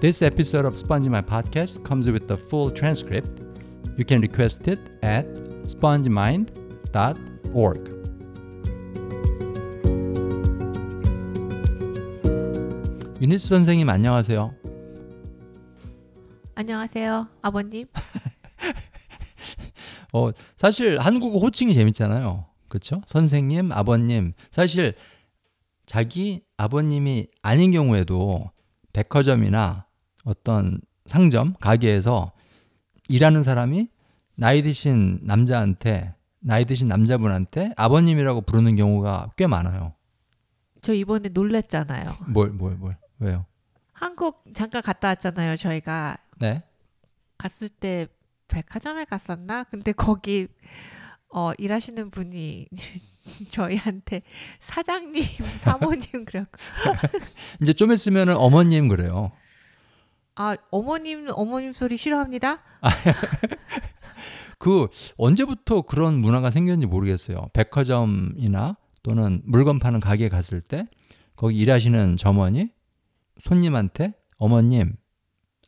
This episode of SpongeMind podcast comes with the full transcript. You can request it at spongemind.org. 유니스 선생님 안녕하세요. 안녕하세요, 아버님. 사실 한국어 호칭이 재밌잖아요. 그렇죠? 선생님, 아버님. 사실 자기 아버님이 아닌 경우에도 백화점이나 어떤 상점, 가게에서 일하는 사람이 나이 드신 남자한테, 나이 드신 남자분한테 아버님이라고 부르는 경우가 꽤 많아요. 저 이번에 놀랬잖아요. 뭘. 왜요? 한국 잠깐 갔다 왔잖아요, 저희가. 네. 갔을 때 백화점에 갔었나? 근데 거기 일하시는 분이 저희한테 사장님, 사모님 그래요. 이제 좀 있으면은 어머님 그래요. 아, 어머님 소리 싫어합니다. 그 언제부터 그런 문화가 생겼는지 모르겠어요. 백화점이나 또는 물건 파는 가게에 갔을 때 거기 일하시는 점원이 손님한테 어머님,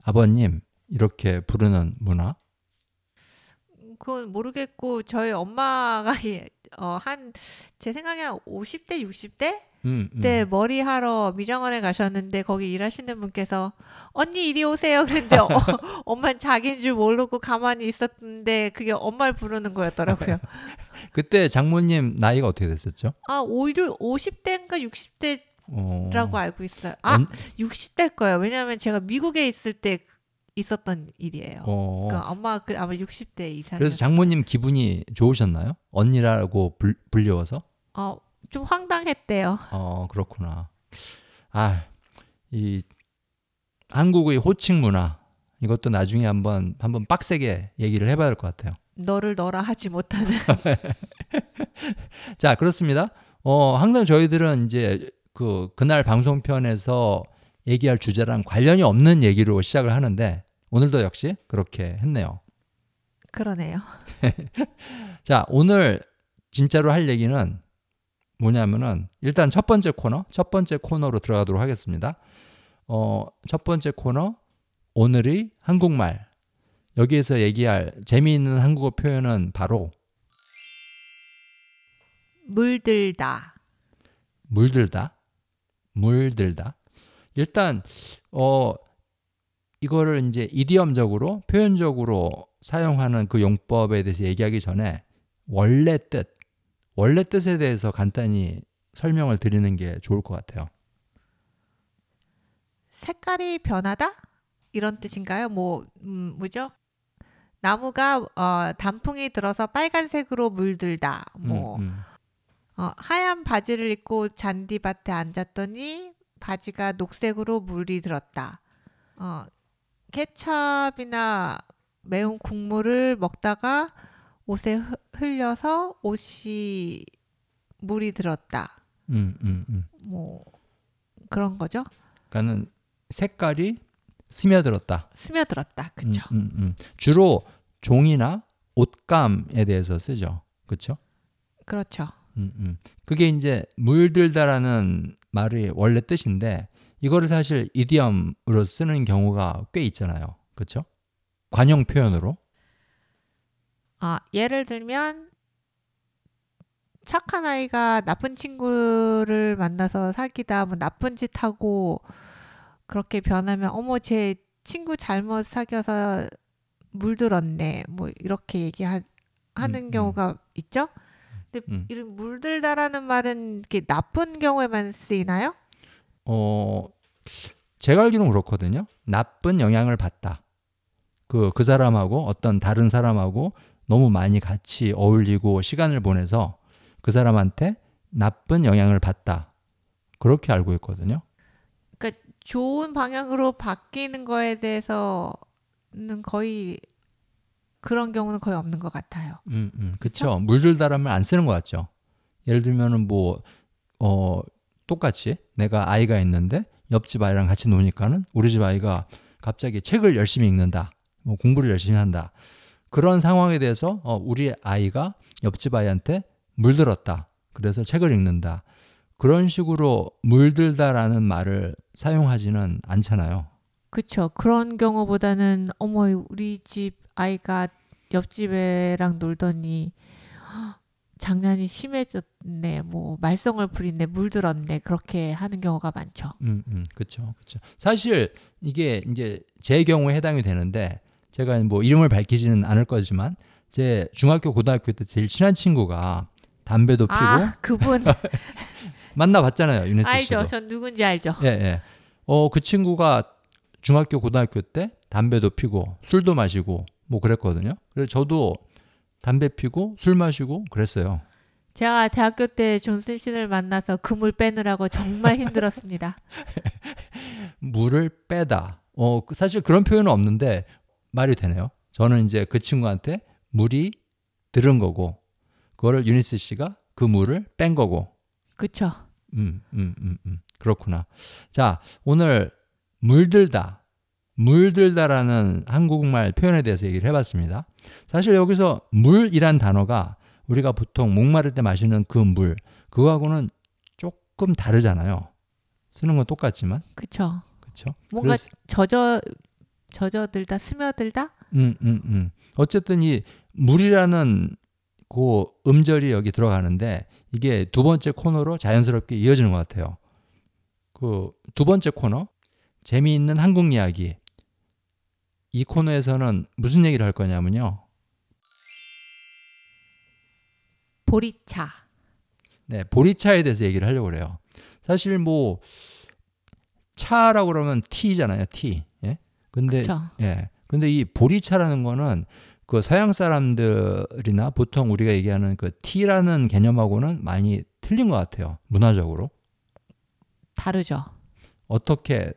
아버님 이렇게 부르는 문화? 그건 모르겠고 저희 엄마가 한 제 생각에 한 50대 60대 때 머리하러 미장원에 가셨는데 거기 일하시는 분께서 언니 이리 오세요 그랬는데 엄마는 자기인 줄 모르고 가만히 있었는데 그게 엄마를 부르는 거였더라고요. 그때 장모님 나이가 어떻게 됐었죠? 아, 오히려 50대인가 60대라고 알고 있어요. 아, 60대일 거예요. 왜냐하면 제가 미국에 있을 때 있었던 일이에요. 그러니까 아마 60대 이상. 그래서 장모님 기분이 좋으셨나요? 언니라고 불려와서? 좀 황당했대요. 그렇구나. 아, 이 한국의 호칭 문화 이것도 나중에 한번 빡세게 얘기를 해봐야 할 것 같아요. 너를 너라 하지 못하는. 자, 그렇습니다. 항상 저희들은 이제 그날 방송편에서 얘기할 주제랑 관련이 없는 얘기로 시작을 하는데 오늘도 역시 그렇게 했네요. 그러네요. 자, 오늘 진짜로 할 얘기는 뭐냐면은 일단 첫 번째 코너로 들어가도록 하겠습니다. 첫 번째 코너 오늘의 한국말. 여기에서 얘기할 재미있는 한국어 표현은 바로 물들다. 일단 이거를 이제 이디엄적으로 표현적으로 사용하는 그 용법에 대해서 얘기하기 전에 원래 뜻에 대해서 간단히 설명을 드리는 게 좋을 것 같아요. 색깔이 변하다? 이런 뜻인가요? 뭐죠? 나무가 단풍이 들어서 빨간색으로 물들다. 하얀 바지를 입고 잔디밭에 앉았더니 바지가 녹색으로 물이 들었다. 케첩이나 매운 국물을 먹다가 옷에 흘려서 옷이 물이 들었다. 뭐 그런 거죠? 그러니까는 색깔이 스며들었다. 그렇죠. 주로 종이나 옷감에 대해서 쓰죠. 그렇죠. 그게 이제 물들다라는 말이 원래 뜻인데 이거를 사실 이디엄으로 쓰는 경우가 꽤 있잖아요. 그렇죠? 관용 표현으로. 아, 예를 들면 착한 아이가 나쁜 친구를 만나서 사귀다 뭐 나쁜 짓 하고 그렇게 변하면 제 친구 잘못 사귀어서 물들었네. 뭐 이렇게 얘기하는 경우가 있죠. 근데 이런 물들다라는 말은 이렇게 나쁜 경우에만 쓰이나요? 제가 알기로는 그렇거든요. 나쁜 영향을 받다. 그 사람하고 어떤 다른 사람하고 너무 많이 같이 어울리고 시간을 보내서 그 사람한테 나쁜 영향을 받다. 그렇게 알고 있거든요. 그러니까 좋은 방향으로 바뀌는 거에 대해서는 거의 그런 경우는 거의 없는 것 같아요. 그렇죠. 물들다라면 안 쓰는 것 같죠. 예를 들면은 똑같이 내가 아이가 있는데 옆집 아이랑 같이 노니까는 우리 집 아이가 갑자기 책을 열심히 읽는다, 뭐 공부를 열심히 한다. 그런 상황에 대해서 우리 아이가 옆집 아이한테 물들었다. 그래서 책을 읽는다. 그런 식으로 물들다라는 말을 사용하지는 않잖아요. 그쵸. 그런 경우보다는 어머 우리 집 아이가 옆집애랑 놀더니 장난이 심해졌네, 뭐 말썽을 부리네, 물들었네 그렇게 하는 경우가 많죠. 그렇죠, 그렇죠. 사실 이게 이제 제 경우에 해당이 되는데 제가 뭐 이름을 밝히지는 않을 거지만 제 중학교 고등학교 때 제일 친한 친구가 담배도 피고 그분 만나봤잖아요, 유니스 씨도. 알죠, 전 누군지 알죠. 예, 예. 그 친구가 중학교 고등학교 때 담배도 피고 술도 마시고 뭐 그랬거든요. 그래서 저도 담배 피고 술 마시고 그랬어요. 제가 대학교 때 존슨 씨를 만나서 그물 빼느라고 정말 힘들었습니다. 물을 빼다. 사실 그런 표현은 없는데 말이 되네요. 저는 이제 그 친구한테 물이 들은 거고 그거를 유니스 씨가 그 물을 뺀 거고. 그쵸. 그렇구나. 자, 오늘 물들다. 물들다라는 한국말 표현에 대해서 얘기를 해봤습니다. 사실 여기서 물이란 단어가 우리가 보통 목마를 때 마시는 그 물, 그거하고는 조금 다르잖아요. 쓰는 건 똑같지만. 그렇죠. 그렇죠. 뭔가 그래서, 젖어들다, 스며들다? 어쨌든 이 물이라는 그 음절이 여기 들어가는데 이게 두 번째 코너로 자연스럽게 이어지는 것 같아요. 그 두 번째 코너, 재미있는 한국 이야기. 이 코너에서는 무슨 얘기를 할 거냐면요. 보리차. 네, 보리차에 대해서 얘기를 하려고 그래요. 사실 뭐 차라고 그러면 티잖아요, 티. 예? 근데 그쵸. 예. 근데 이 보리차라는 거는 그 서양 사람들이나 보통 우리가 얘기하는 그 티라는 개념하고는 많이 틀린 것 같아요. 문화적으로. 다르죠. 어떻게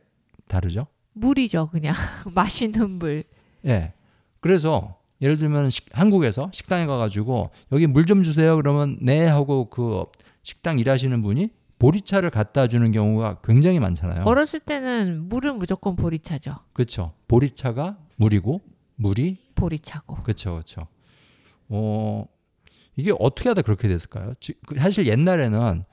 다르죠? 물이죠, 그냥. 마시는 물. 예. 그래서 예를 들면 한국에서 식당에 가가지고 여기 물 좀 주세요. 그러면 네 하고 그 식당 일하시는 분이 보리차를 갖다 주는 경우가 굉장히 많잖아요. 어렸을 때는 물은 무조건 보리차죠. 그렇죠. 보리차가 물이고 물이 보리차고. 그렇죠, 그렇죠. 이게 어떻게 하다 그렇게 됐을까요? 사실 옛날에는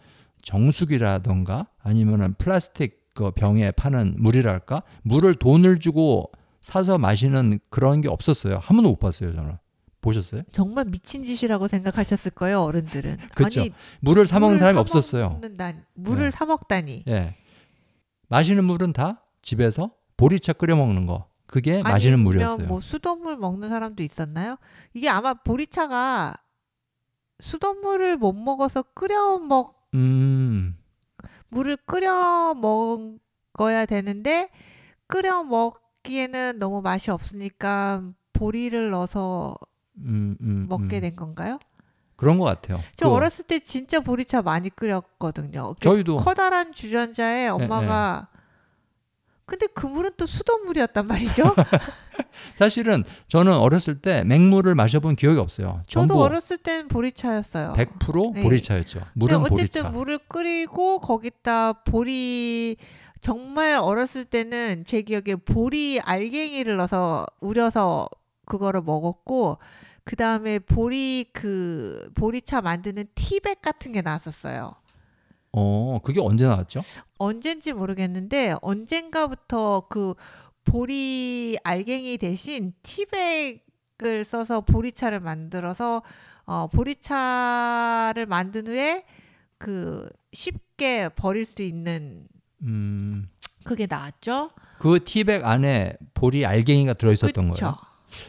정수기라던가 아니면은 플라스틱 그 병에 파는 물이랄까? 물을 돈을 주고 사서 마시는 그런 게 없었어요. 한 번도 못 봤어요, 저는. 보셨어요? 정말 미친 짓이라고 생각하셨을 거예요, 어른들은. 그렇죠. 아니, 물을 사 먹는 사람이 없었어요. 물을 사 먹다니. 예. 마시는 물은 다 집에서 보리차 끓여 먹는 거. 그게 아니, 마시는 물이었어요. 뭐 수돗물 먹는 사람도 있었나요? 이게 아마 보리차가 수돗물을 못 먹어서 물을 끓여 먹어야 되는데 끓여 먹기에는 너무 맛이 없으니까 보리를 넣어서 먹게 된 건가요? 그런 것 같아요. 저 어렸을 때 진짜 보리차 많이 끓였거든요. 저희도 커다란 주전자에 엄마가 근데 그 물은 또 수돗물이었단 말이죠. 사실은 저는 어렸을 때 맹물을 마셔본 기억이 없어요. 저도 어렸을 때는 보리차였어요. 100% 네. 보리차였죠. 물은 어쨌든 보리차. 어쨌든 물을 끓이고 거기다 정말 어렸을 때는 제 기억에 보리 알갱이를 넣어서 우려서 그거를 먹었고 그 다음에 보리차 만드는 티백 같은 게 나왔었어요. 그게 언제 나왔죠? 언젠지 모르겠는데 언젠가부터 그 보리 알갱이 대신 티백을 써서 보리차를 만들어서 보리차를 만든 후에 그 쉽게 버릴 수 있는 그게 나왔죠? 그 티백 안에 보리 알갱이가 들어있었던 거예요?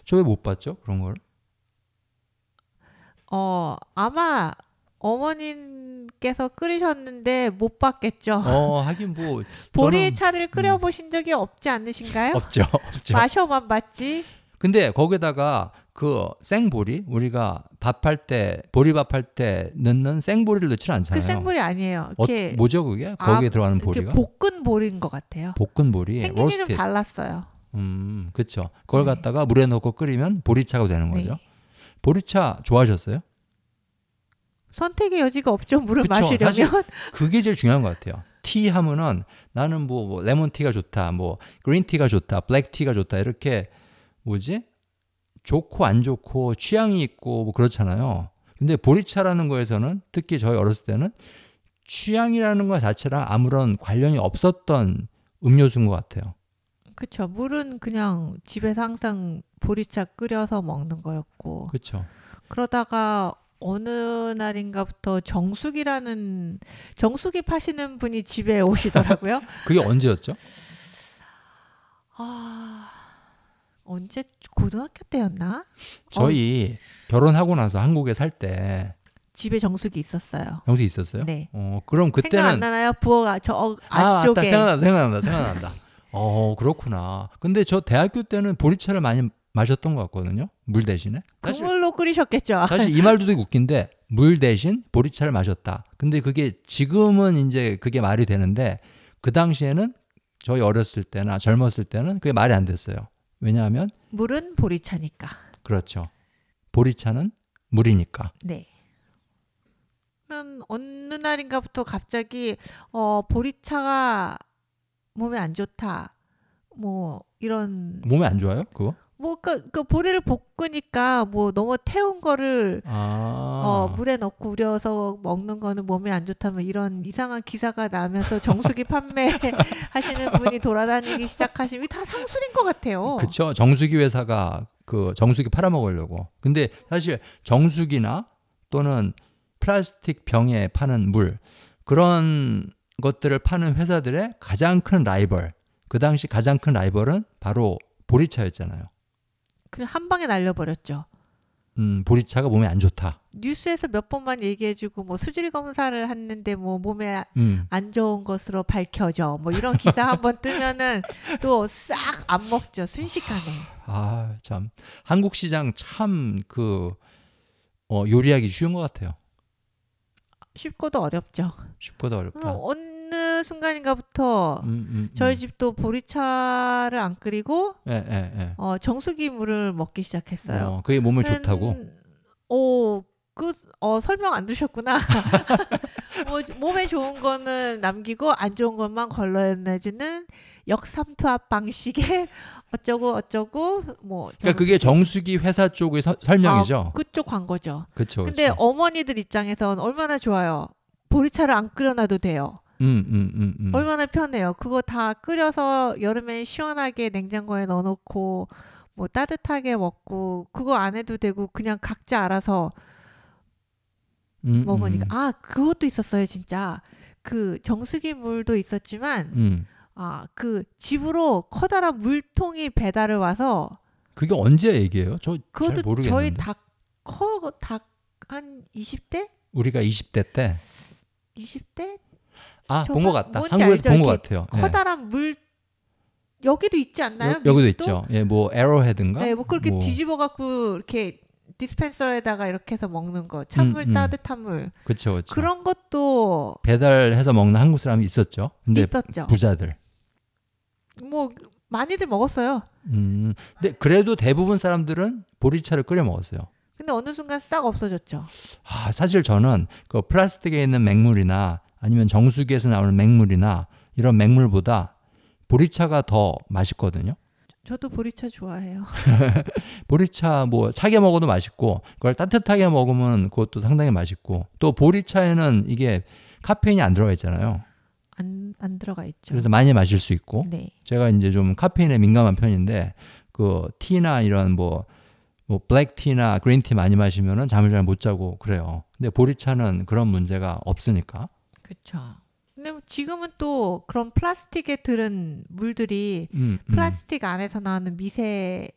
저 왜 못 봤죠? 그런 걸? 아마 어머님께서 끓이셨는데 못 봤겠죠. 하긴 뭐 보리차를 끓여보신 적이 없지 않으신가요? 없죠. 마셔만 봤지. 근데 거기다가 그 생보리 우리가 밥할 때 보리밥할 때 넣는 생보리를 넣지는 않잖아요. 그 생보리 아니에요. 뭐죠 그게? 거기에 들어가는 보리가? 볶은 보리인 것 같아요. 볶은 보리. 생긴 이름 달랐어요. 그렇죠. 그걸 갖다가 물에 넣고 끓이면 보리차가 되는 거죠. 네. 보리차 좋아하셨어요? 선택의 여지가 없죠. 물을 그쵸, 마시려면. 사실 그게 제일 중요한 것 같아요. 티 하면은 나는 뭐 레몬티가 좋다, 뭐 그린티가 좋다, 블랙티가 좋다 이렇게 좋고 안 좋고 취향이 있고 뭐 그렇잖아요. 근데 보리차라는 거에서는 특히 저희 어렸을 때는 취향이라는 것 자체랑 아무런 관련이 없었던 음료수인 것 같아요. 그쵸. 물은 그냥 집에서 항상 보리차 끓여서 먹는 거였고. 그쵸. 그러다가 어느 날인가부터 정수기 파시는 분이 집에 오시더라고요. 그게 언제였죠? 아, 언제 고등학교 때였나? 저희 결혼하고 나서 한국에 살 때 집에 정수기 있었어요. 정수기 있었어요? 네. 그럼 그때는 생각 안 나나요? 부엌 저 안쪽에. 생각난다. 그렇구나. 근데 저 대학교 때는 보리차를 많이 마셨던 것 같거든요. 물 대신에. 국물로 끓이셨겠죠. 사실 이 말도 되게 웃긴데 물 대신 보리차를 마셨다. 근데 그게 지금은 이제 그게 말이 되는데 그 당시에는 저희 어렸을 때나 젊었을 때는 그게 말이 안 됐어요. 왜냐하면 물은 보리차니까. 그렇죠. 보리차는 물이니까. 네. 어느 날인가부터 갑자기 보리차가 몸에 안 좋다. 뭐 이런. 몸에 안 좋아요? 그거? 뭐 그 보리를 볶으니까 뭐 너무 태운 거를 물에 넣고 우려서 먹는 거는 몸에 안 좋다며 이런 이상한 기사가 나면서 정수기 판매하시는 분이 돌아다니기 시작하시면 다 상술인 것 같아요. 그렇죠. 정수기 회사가 그 정수기 팔아먹으려고. 근데 사실 정수기나 또는 플라스틱 병에 파는 물 그런 것들을 파는 회사들의 가장 큰 라이벌, 그 당시 가장 큰 라이벌은 바로 보리차였잖아요. 그냥 한 방에 날려버렸죠. 보리차가 몸에 안 좋다. 뉴스에서 몇 번만 얘기해주고 뭐 수질 검사를 했는데 뭐 몸에 안 좋은 것으로 밝혀져. 뭐 이런 기사 한번 뜨면은 또 싹 안 먹죠. 순식간에. 아, 참 한국 시장 참 요리하기 쉬운 것 같아요. 쉽고도 어렵죠. 쉽고도 어렵다. 어느 순간인가부터 저희 집도 보리차를 안 끓이고 정수기 물을 먹기 시작했어요. 그게 몸에 좋다고? 설명 안 들으셨구나. 몸에 좋은 거는 남기고 안 좋은 것만 걸러내주는 역삼투압 방식의 어쩌고 뭐. 그러니까 그게 정수기 회사 쪽의 설명이죠. 그쪽 광고죠. 그렇죠. 근데 어머니들 입장에선 얼마나 좋아요. 보리차를 안 끓여놔도 돼요. 얼마나 편해요. 그거 다 끓여서 여름에 시원하게 냉장고에 넣어놓고 뭐 따뜻하게 먹고 그거 안 해도 되고 그냥 각자 알아서 먹으니까. 아, 그것도 있었어요, 진짜. 그 정수기 물도 있었지만 그 집으로 커다란 물통이 배달을 와서. 그게 언제 얘기예요? 저 잘 모르겠는데. 저희 한 20대? 우리가 20대 때? 20대? 아, 본 것 같다. 한국에서 본 것 같아요. 커다란 물 여기도 있지 않나요? 여기도 있죠. 예, 뭐 에어헤드인가? 네, 뭐 그렇게 뒤집어 갖고 이렇게 디스펜서에다가 이렇게 해서 먹는 거. 찬물, 따뜻한 물. 그렇죠. 그런 것도 배달해서 먹는 한국 사람이 있었죠. 근데 있었죠. 부자들. 뭐 많이들 먹었어요. 근데 그래도 대부분 사람들은 보리차를 끓여 먹었어요. 근데 어느 순간 싹 없어졌죠. 아, 사실 저는 그 플라스틱에 있는 맹물이나 아니면 정수기에서 나오는 맹물이나 이런 맹물보다 보리차가 더 맛있거든요. 저도 보리차 좋아해요. 보리차 뭐 차게 먹어도 맛있고 그걸 따뜻하게 먹으면 그것도 상당히 맛있고 또 보리차에는 이게 카페인이 안 들어가 있잖아요. 안 들어가 있죠. 그래서 많이 마실 수 있고. 네. 제가 이제 좀 카페인에 민감한 편인데 그 티나 이런 뭐 블랙티나 그린티 많이 마시면은 잠을 잘 못 자고 그래요. 근데 보리차는 그런 문제가 없으니까. 그렇죠. 근데 지금은 또 그런 플라스틱에 들은 물들이 플라스틱 안에서 나오는 미세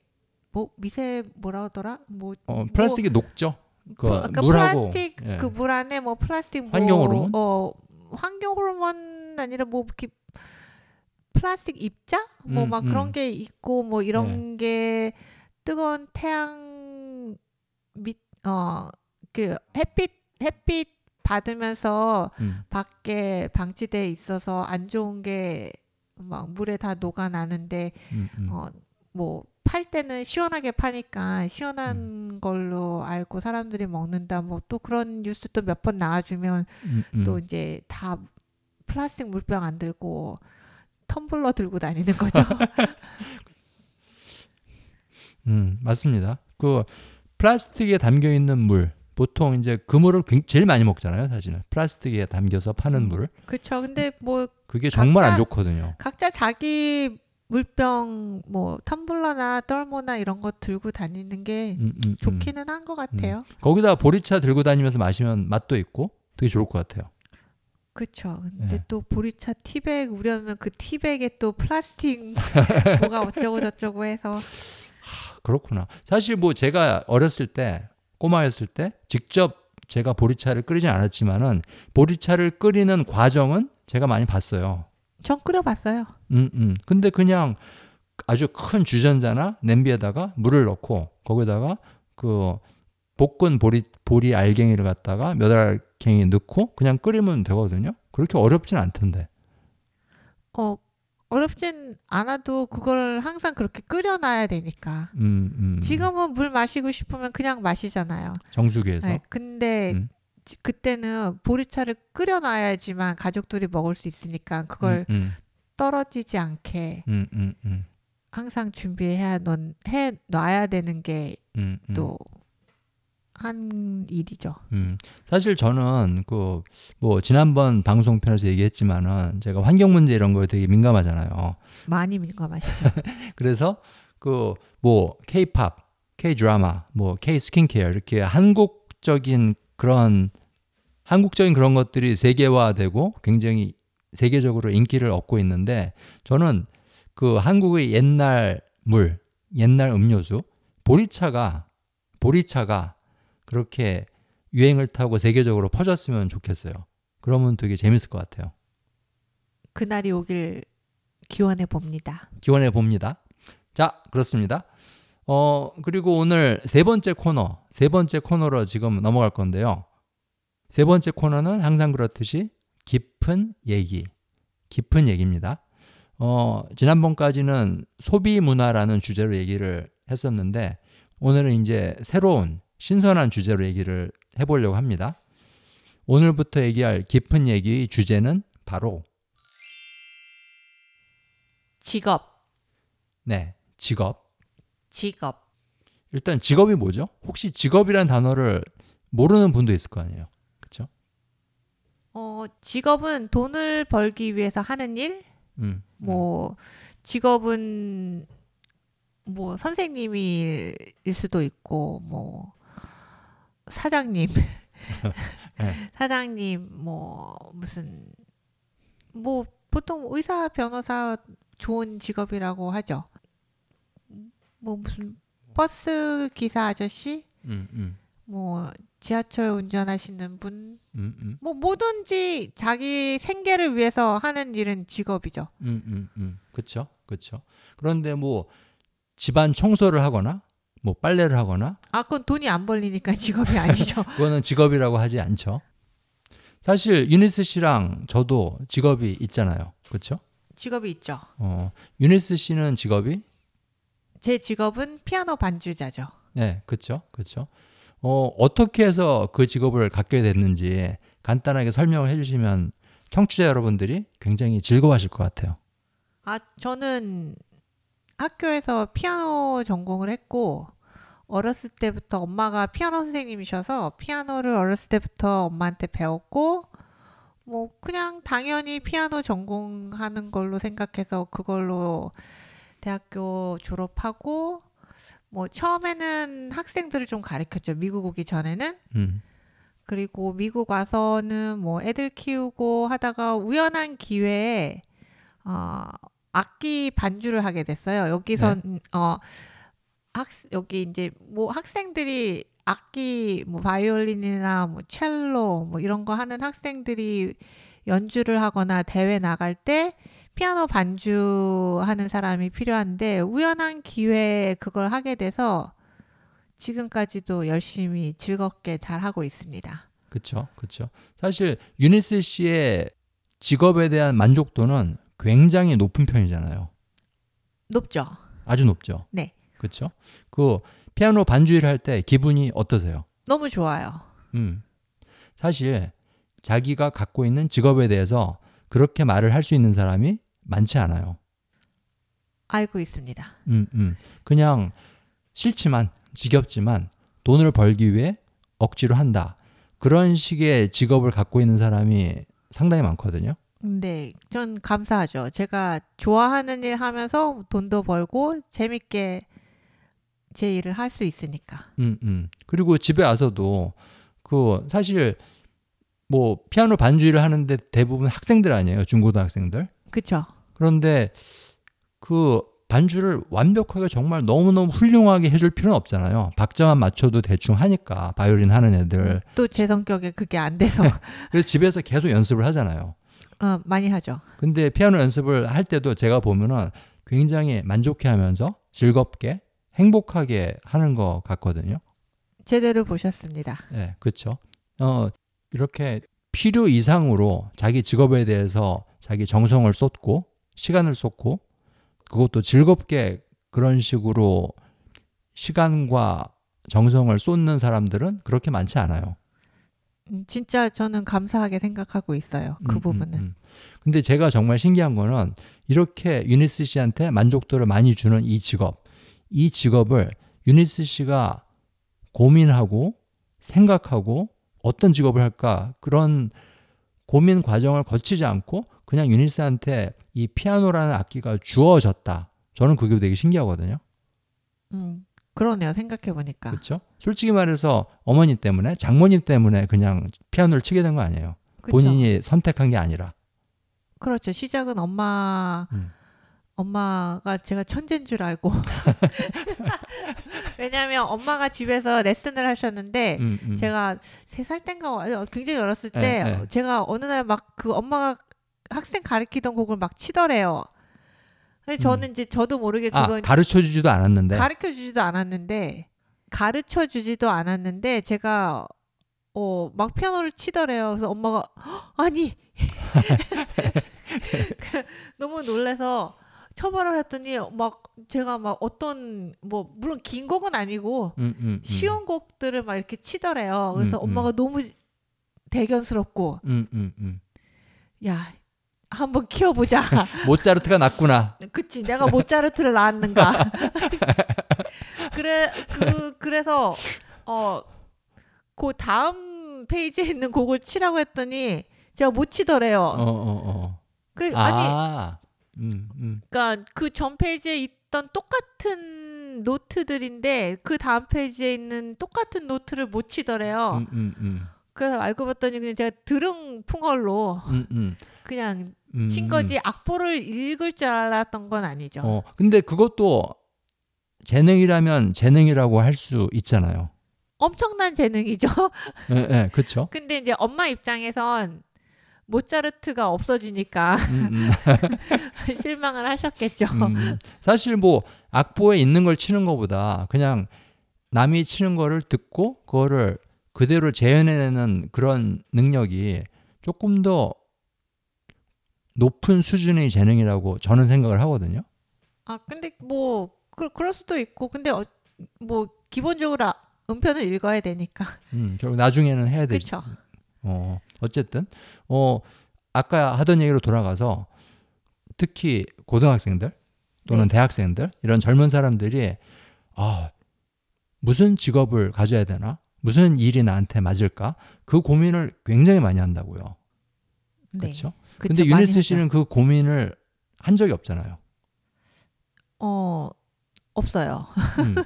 뭐라 하더라? 플라스틱이 녹죠. 그러니까 물하고 플라스틱 그 물 안에 뭐 플라스틱 뭐 환경 호르몬? 환경 호르몬 아니라 뭐 이렇게 플라스틱 입자? 뭐 막 그런 게 있고 뭐 이런 게 뜨거운 태양 밑 그 햇빛 받으면서 밖에 방치돼 있어서 안 좋은 게 막 물에 다 녹아나는데 뭐 팔 때는 시원하게 파니까 시원한 걸로 알고 사람들이 먹는다. 뭐 또 그런 뉴스 또 몇 번 나와주면 또 이제 다 플라스틱 물병 안 들고 텀블러 들고 다니는 거죠. 맞습니다. 그 플라스틱에 담겨 있는 물. 보통 이제 그물을 제일 많이 먹잖아요, 사실은. 플라스틱에 담겨서 파는 물. 그렇죠. 근데 뭐 그게 정말 안 좋거든요. 각자 자기 물병, 뭐 텀블러나 떨모나 이런 거 들고 다니는 게 좋기는 한 것 같아요. 거기다 보리차 들고 다니면서 마시면 맛도 있고 되게 좋을 것 같아요. 그렇죠. 근데 네. 또 보리차 티백 우려면 그 티백에 또 플라스틱 뭐가 어쩌고 저쩌고 해서. 그렇구나. 사실 뭐 제가 어렸을 때, 꼬마였을 때 직접 제가 보리차를 끓이진 않았지만은 보리차를 끓이는 과정은 제가 많이 봤어요. 전 끓여봤어요. 근데 그냥 아주 큰 주전자나 냄비에다가 물을 넣고 거기다가 그 볶은 보리 알갱이를 갖다가 몇 알갱이 넣고 그냥 끓이면 되거든요. 그렇게 어렵진 않던데. 어렵진 않아도 그걸 항상 그렇게 끓여놔야 되니까. 지금은 물 마시고 싶으면 그냥 마시잖아요. 정수기에서. 네, 근데 그때는 보리차를 끓여놔야지만 가족들이 먹을 수 있으니까 그걸 떨어지지 않게 항상 준비해 놔야 되는 게 또 한 일이죠. 사실 저는 그 뭐 지난번 방송편에서 얘기했지만은 제가 환경 문제 이런 거에 되게 민감하잖아요. 많이 민감하시죠. 그래서 그 뭐 K-팝, K-드라마, 뭐 K-스킨케어 이렇게 한국적인 그런 것들이 세계화되고 굉장히 세계적으로 인기를 얻고 있는데 저는 그 한국의 옛날 물, 옛날 음료수 보리차가 그렇게 유행을 타고 세계적으로 퍼졌으면 좋겠어요. 그러면 되게 재밌을 것 같아요. 그날이 오길 기원해 봅니다. 자, 그렇습니다. 그리고 오늘 세 번째 코너로 지금 넘어갈 건데요. 세 번째 코너는 항상 그렇듯이 깊은 얘기입니다. 지난번까지는 소비 문화라는 주제로 얘기를 했었는데 오늘은 이제 새로운 신선한 주제로 얘기를 해보려고 합니다. 오늘부터 얘기할 깊은 얘기의 주제는 바로 직업. 네, 직업. 일단 직업이 뭐죠? 혹시 직업이란 단어를 모르는 분도 있을 거 아니에요. 그렇죠? 직업은 돈을 벌기 위해서 하는 일? 뭐 직업은 뭐 선생님일 수도 있고 뭐 사장님. 네. 사장님 뭐 무슨 뭐 보통 의사, 변호사 좋은 직업이라고 하죠. 뭐 무슨 버스 기사 아저씨, 뭐 지하철 운전하시는 분, 뭐 뭐든지 자기 생계를 위해서 하는 일은 직업이죠. 그렇죠. 그런데 뭐 집안 청소를 하거나 뭐 빨래를 하거나, 그건 돈이 안 벌리니까 직업이 아니죠. 그거는 직업이라고 하지 않죠. 사실 유니스 씨랑 저도 직업이 있잖아요. 그렇죠? 직업이 있죠. 유니스 씨는 직업이? 제 직업은 피아노 반주자죠. 네, 그렇죠. 어떻게 해서 그 직업을 갖게 됐는지 간단하게 설명을 해주시면 청취자 여러분들이 굉장히 즐거워하실 것 같아요. 저는 학교에서 피아노 전공을 했고 어렸을 때부터 엄마가 피아노 선생님이셔서 피아노를 어렸을 때부터 엄마한테 배웠고 뭐 그냥 당연히 피아노 전공하는 걸로 생각해서 그걸로 대학교 졸업하고 뭐 처음에는 학생들을 좀 가르쳤죠. 미국 오기 전에는. 그리고 미국 와서는 뭐 애들 키우고 하다가 우연한 기회에 악기 반주를 하게 됐어요. 여기 이제 뭐 학생들이 악기 뭐 바이올린이나 뭐 첼로 뭐 이런 거 하는 학생들이 연주를 하거나 대회 나갈 때 피아노 반주하는 사람이 필요한데 우연한 기회에 그걸 하게 돼서 지금까지도 열심히 즐겁게 잘 하고 있습니다. 그렇죠. 사실 유니스 씨의 직업에 대한 만족도는 굉장히 높은 편이잖아요. 높죠. 아주 높죠. 네. 그렇죠. 그 피아노 반주를 할 때 기분이 어떠세요? 너무 좋아요. 사실 자기가 갖고 있는 직업에 대해서 그렇게 말을 할 수 있는 사람이 많지 않아요. 알고 있습니다. 그냥 싫지만 지겹지만 돈을 벌기 위해 억지로 한다. 그런 식의 직업을 갖고 있는 사람이 상당히 많거든요. 네, 전 감사하죠. 제가 좋아하는 일 하면서 돈도 벌고 재밌게 제 일을 할 수 있으니까. 그리고 집에 와서도 그 사실 뭐 피아노 반주를 하는데 대부분 학생들 아니에요, 중고등학생들. 그렇죠. 그런데 그 반주를 완벽하게 정말 너무너무 훌륭하게 해줄 필요는 없잖아요. 박자만 맞춰도 대충 하니까 바이올린 하는 애들. 또 제 성격에 그게 안 돼서. 그래서 집에서 계속 연습을 하잖아요. 많이 하죠. 근데 피아노 연습을 할 때도 제가 보면은 굉장히 만족해하면서 즐겁게 행복하게 하는 것 같거든요. 제대로 보셨습니다. 네, 그렇죠. 이렇게 필요 이상으로 자기 직업에 대해서 자기 정성을 쏟고 시간을 쏟고 그것도 즐겁게 그런 식으로 시간과 정성을 쏟는 사람들은 그렇게 많지 않아요. 진짜 저는 감사하게 생각하고 있어요. 그 부분은. 근데 제가 정말 신기한 거는 이렇게 유니스 씨한테 만족도를 많이 주는 이 직업을 유니스 씨가 고민하고 생각하고 어떤 직업을 할까 그런 고민 과정을 거치지 않고 그냥 유니스한테 이 피아노라는 악기가 주어졌다. 저는 그게 되게 신기하거든요. 그러네요. 생각해보니까. 그렇죠? 솔직히 말해서 어머니 때문에, 장모님 때문에 그냥 피아노를 치게 된 거 아니에요. 그쵸? 본인이 선택한 게 아니라. 그렇죠. 시작은 엄마가 제가 천재인 줄 알고. 왜냐하면 엄마가 집에서 레슨을 하셨는데 제가 3살 땐가 굉장히 어렸을 때 제가 어느 날 막 그 엄마가 학생 가르치던 곡을 막 치더래요. 저는 이제 저도 모르게 그건 가르쳐주지도 않았는데 제가 막 피아노를 치더래요. 그래서 엄마가 아니 너무 놀라서 처벌을 했더니 막 제가 막 어떤 뭐 물론 긴 곡은 아니고 쉬운 곡들을 막 이렇게 치더래요. 그래서 엄마가 너무 대견스럽고 야 한번 키워보자. 모차르트가 났구나. 그치, 내가 모차르트를 낳았는가. 그래서 그 다음 페이지에 있는 곡을 치라고 했더니 제가 못 치더래요. 그러니까 그 전 페이지에 있던 똑같은 노트들인데 그 다음 페이지에 있는 똑같은 노트를 못 치더래요. 그래서 알고 봤더니 그냥 제가 들은 풍월로 그냥 친 거지 악보를 읽을 줄 알았던 건 아니죠. 근데 그것도 재능이라면 재능이라고 할 수 있잖아요. 엄청난 재능이죠. 네, 그렇죠. 근데 이제 엄마 입장에선 모차르트가 없어지니까 실망을 하셨겠죠. 사실 뭐 악보에 있는 걸 치는 것보다 그냥 남이 치는 거를 듣고 그거를 그대로 재현해내는 그런 능력이 조금 더 높은 수준의 재능이라고 저는 생각을 하거든요. 근데 뭐 그럴 수도 있고 근데 뭐 기본적으로 음표는 읽어야 되니까. 결국 나중에는 해야 되지. 그렇죠. 어쨌든 아까 하던 얘기로 돌아가서 특히 고등학생들 또는 대학생들 이런 젊은 사람들이 무슨 직업을 가져야 되나? 무슨 일이 나한테 맞을까? 그 고민을 굉장히 많이 한다고요. 네. 그렇죠? 근데 유니스 씨는 그 고민을 한 적이 없잖아요. 없어요.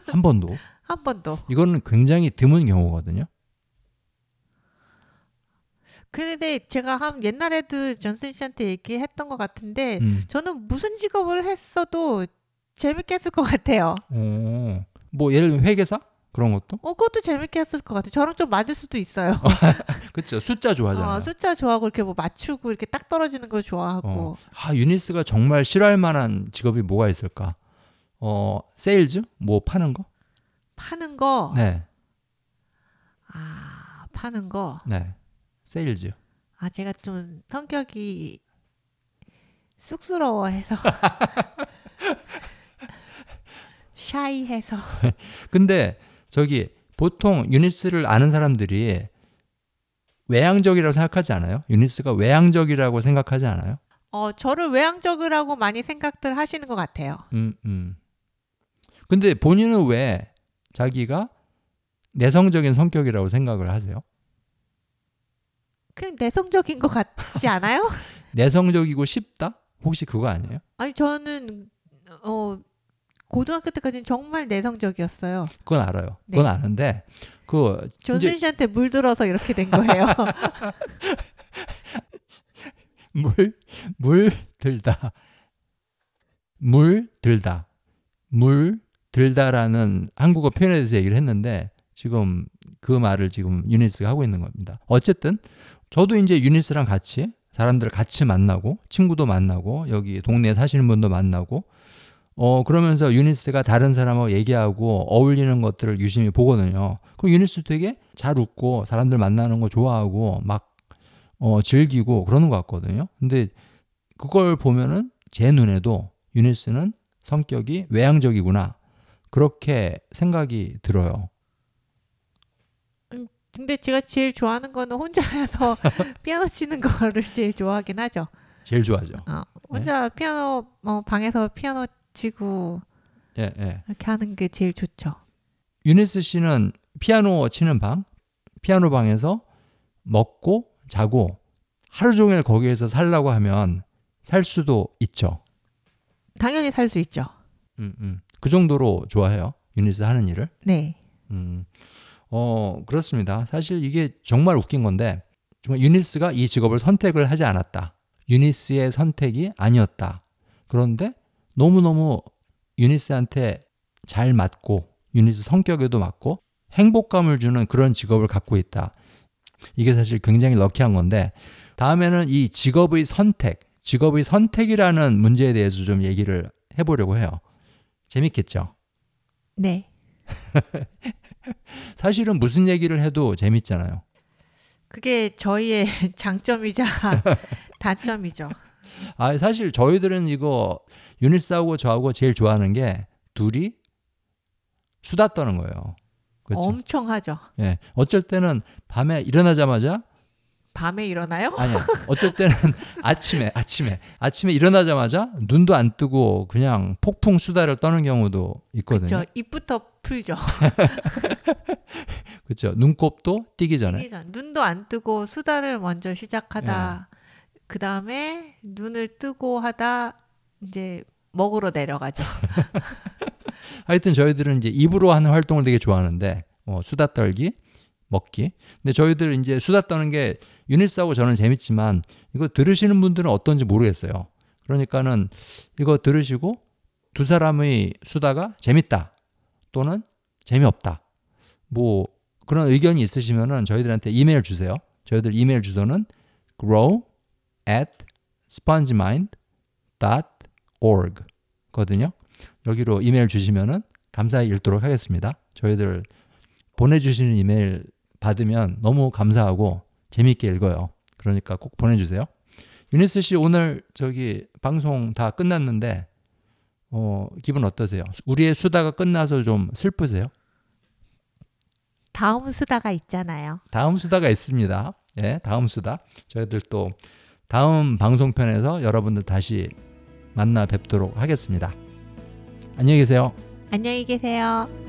한 번도. 한 번도. 이거는 굉장히 드문 경우거든요. 근데 제가 옛날에도 전슨 씨한테 얘기했던 것 같은데 저는 무슨 직업을 했어도 재밌게 했을 것 같아요. 뭐 예를 들면 회계사? 그런 것도? 그것도 재밌게 했을 것 같아요. 저랑 좀 맞을 수도 있어요. 그렇죠. 숫자 좋아하잖아요. 숫자 좋아하고 이렇게 뭐 맞추고 이렇게 딱 떨어지는 걸 좋아하고. 유니스가 정말 싫어할 만한 직업이 뭐가 있을까? 세일즈? 뭐 파는 거? 파는 거? 네. 파는 거? 네. 세일즈. 제가 좀 성격이 쑥스러워해서. 샤이해서. 근데 보통 유니스를 아는 사람들이 외향적이라고 생각하지 않아요? 유니스가 외향적이라고 생각하지 않아요? 저를 외향적이라고 많이 생각들 하시는 것 같아요. 근데 본인은 왜 자기가 내성적인 성격이라고 생각을 하세요? 그냥 내성적인 것 같지 않아요? 내성적이고 쉽다? 혹시 그거 아니에요? 아니 저는 고등학교 때까지는 정말 내성적이었어요. 그건 알아요. 네. 그건 아는데 그 존슨 씨한테 물들어서 이렇게 된 거예요. 물들다. 물들다. 물들다라는 한국어 표현에 대해서 얘기를 했는데 지금 그 말을 지금 유니스가 하고 있는 겁니다. 어쨌든 저도 이제 유니스랑 같이 사람들을 같이 만나고 친구도 만나고 여기 동네에 사시는 분도 만나고 그러면서 유니스가 다른 사람하고 얘기하고 어울리는 것들을 유심히 보거든요. 그 유니스 되게 잘 웃고 사람들 만나는 거 좋아하고 막 즐기고 그러는 것 같거든요. 근데 그걸 보면은 제 눈에도 유니스는 성격이 외향적이구나 그렇게 생각이 들어요. 근데 제가 제일 좋아하는 거는 혼자서 피아노 치는 거를 제일 좋아하긴 하죠. 제일 좋아하죠. 혼자 네. 피아노 방에서 피아노 치고 예, 예. 이렇게 하는 게 제일 좋죠. 유니스 씨는 피아노 치는 방, 피아노 방에서 먹고 자고 하루 종일 거기에서 살라고 하면 살 수도 있죠. 당연히 살 수 있죠. 그 정도로 좋아해요. 유니스 하는 일을. 네. 그렇습니다. 사실 이게 정말 웃긴 건데 정말 유니스가 이 직업을 선택을 하지 않았다. 유니스의 선택이 아니었다. 그런데 너무너무 유니스한테 잘 맞고 유니스 성격에도 맞고 행복감을 주는 그런 직업을 갖고 있다. 이게 사실 굉장히 럭키한 건데 다음에는 이 직업의 선택, 직업의 선택이라는 문제에 대해서 좀 얘기를 해보려고 해요. 재밌겠죠? 네. 사실은 무슨 얘기를 해도 재밌잖아요. 그게 저희의 장점이자 단점이죠. 아, 사실 저희들은 이거 유니스하고 저하고 제일 좋아하는 게 둘이 수다 떠는 거예요. 그렇죠? 엄청 하죠. 예, 어쩔 때는 밤에 일어나자마자 밤에 일어나요? 아니요. 어쩔 때는 아침에 일어나자마자 눈도 안 뜨고 그냥 폭풍 수다를 떠는 경우도 있거든요. 그렇죠. 입부터 풀죠. 그렇죠. 눈곱도 뛰기 전에. 눈도 안 뜨고 수다를 먼저 시작하다. 예. 그 다음에 눈을 뜨고 하다 이제 먹으러 내려가죠. 하여튼 저희들은 이제 입으로 하는 활동을 되게 좋아하는데 수다 떨기. 먹기. 근데 저희들 이제 수다 떠는 게 유니스하고 저는 재밌지만 이거 들으시는 분들은 어떤지 모르겠어요. 그러니까는 이거 들으시고 두 사람의 수다가 재밌다 또는 재미없다. 뭐 그런 의견이 있으시면은 저희들한테 이메일 주세요. 저희들 이메일 주소는 grow@spongemind.org 거든요. 여기로 이메일 주시면은 감사히 읽도록 하겠습니다. 저희들 보내주시는 이메일 받으면 너무 감사하고 재미있게 읽어요. 그러니까 꼭 보내주세요. 유니스 씨 오늘 저기 방송 다 끝났는데 기분 어떠세요? 우리의 수다가 끝나서 좀 슬프세요? 다음 수다가 있잖아요. 다음 수다가 있습니다. 예, 다음 수다. 저희들 또 다음 방송편에서 여러분들 다시 만나 뵙도록 하겠습니다. 안녕히 계세요. 안녕히 계세요.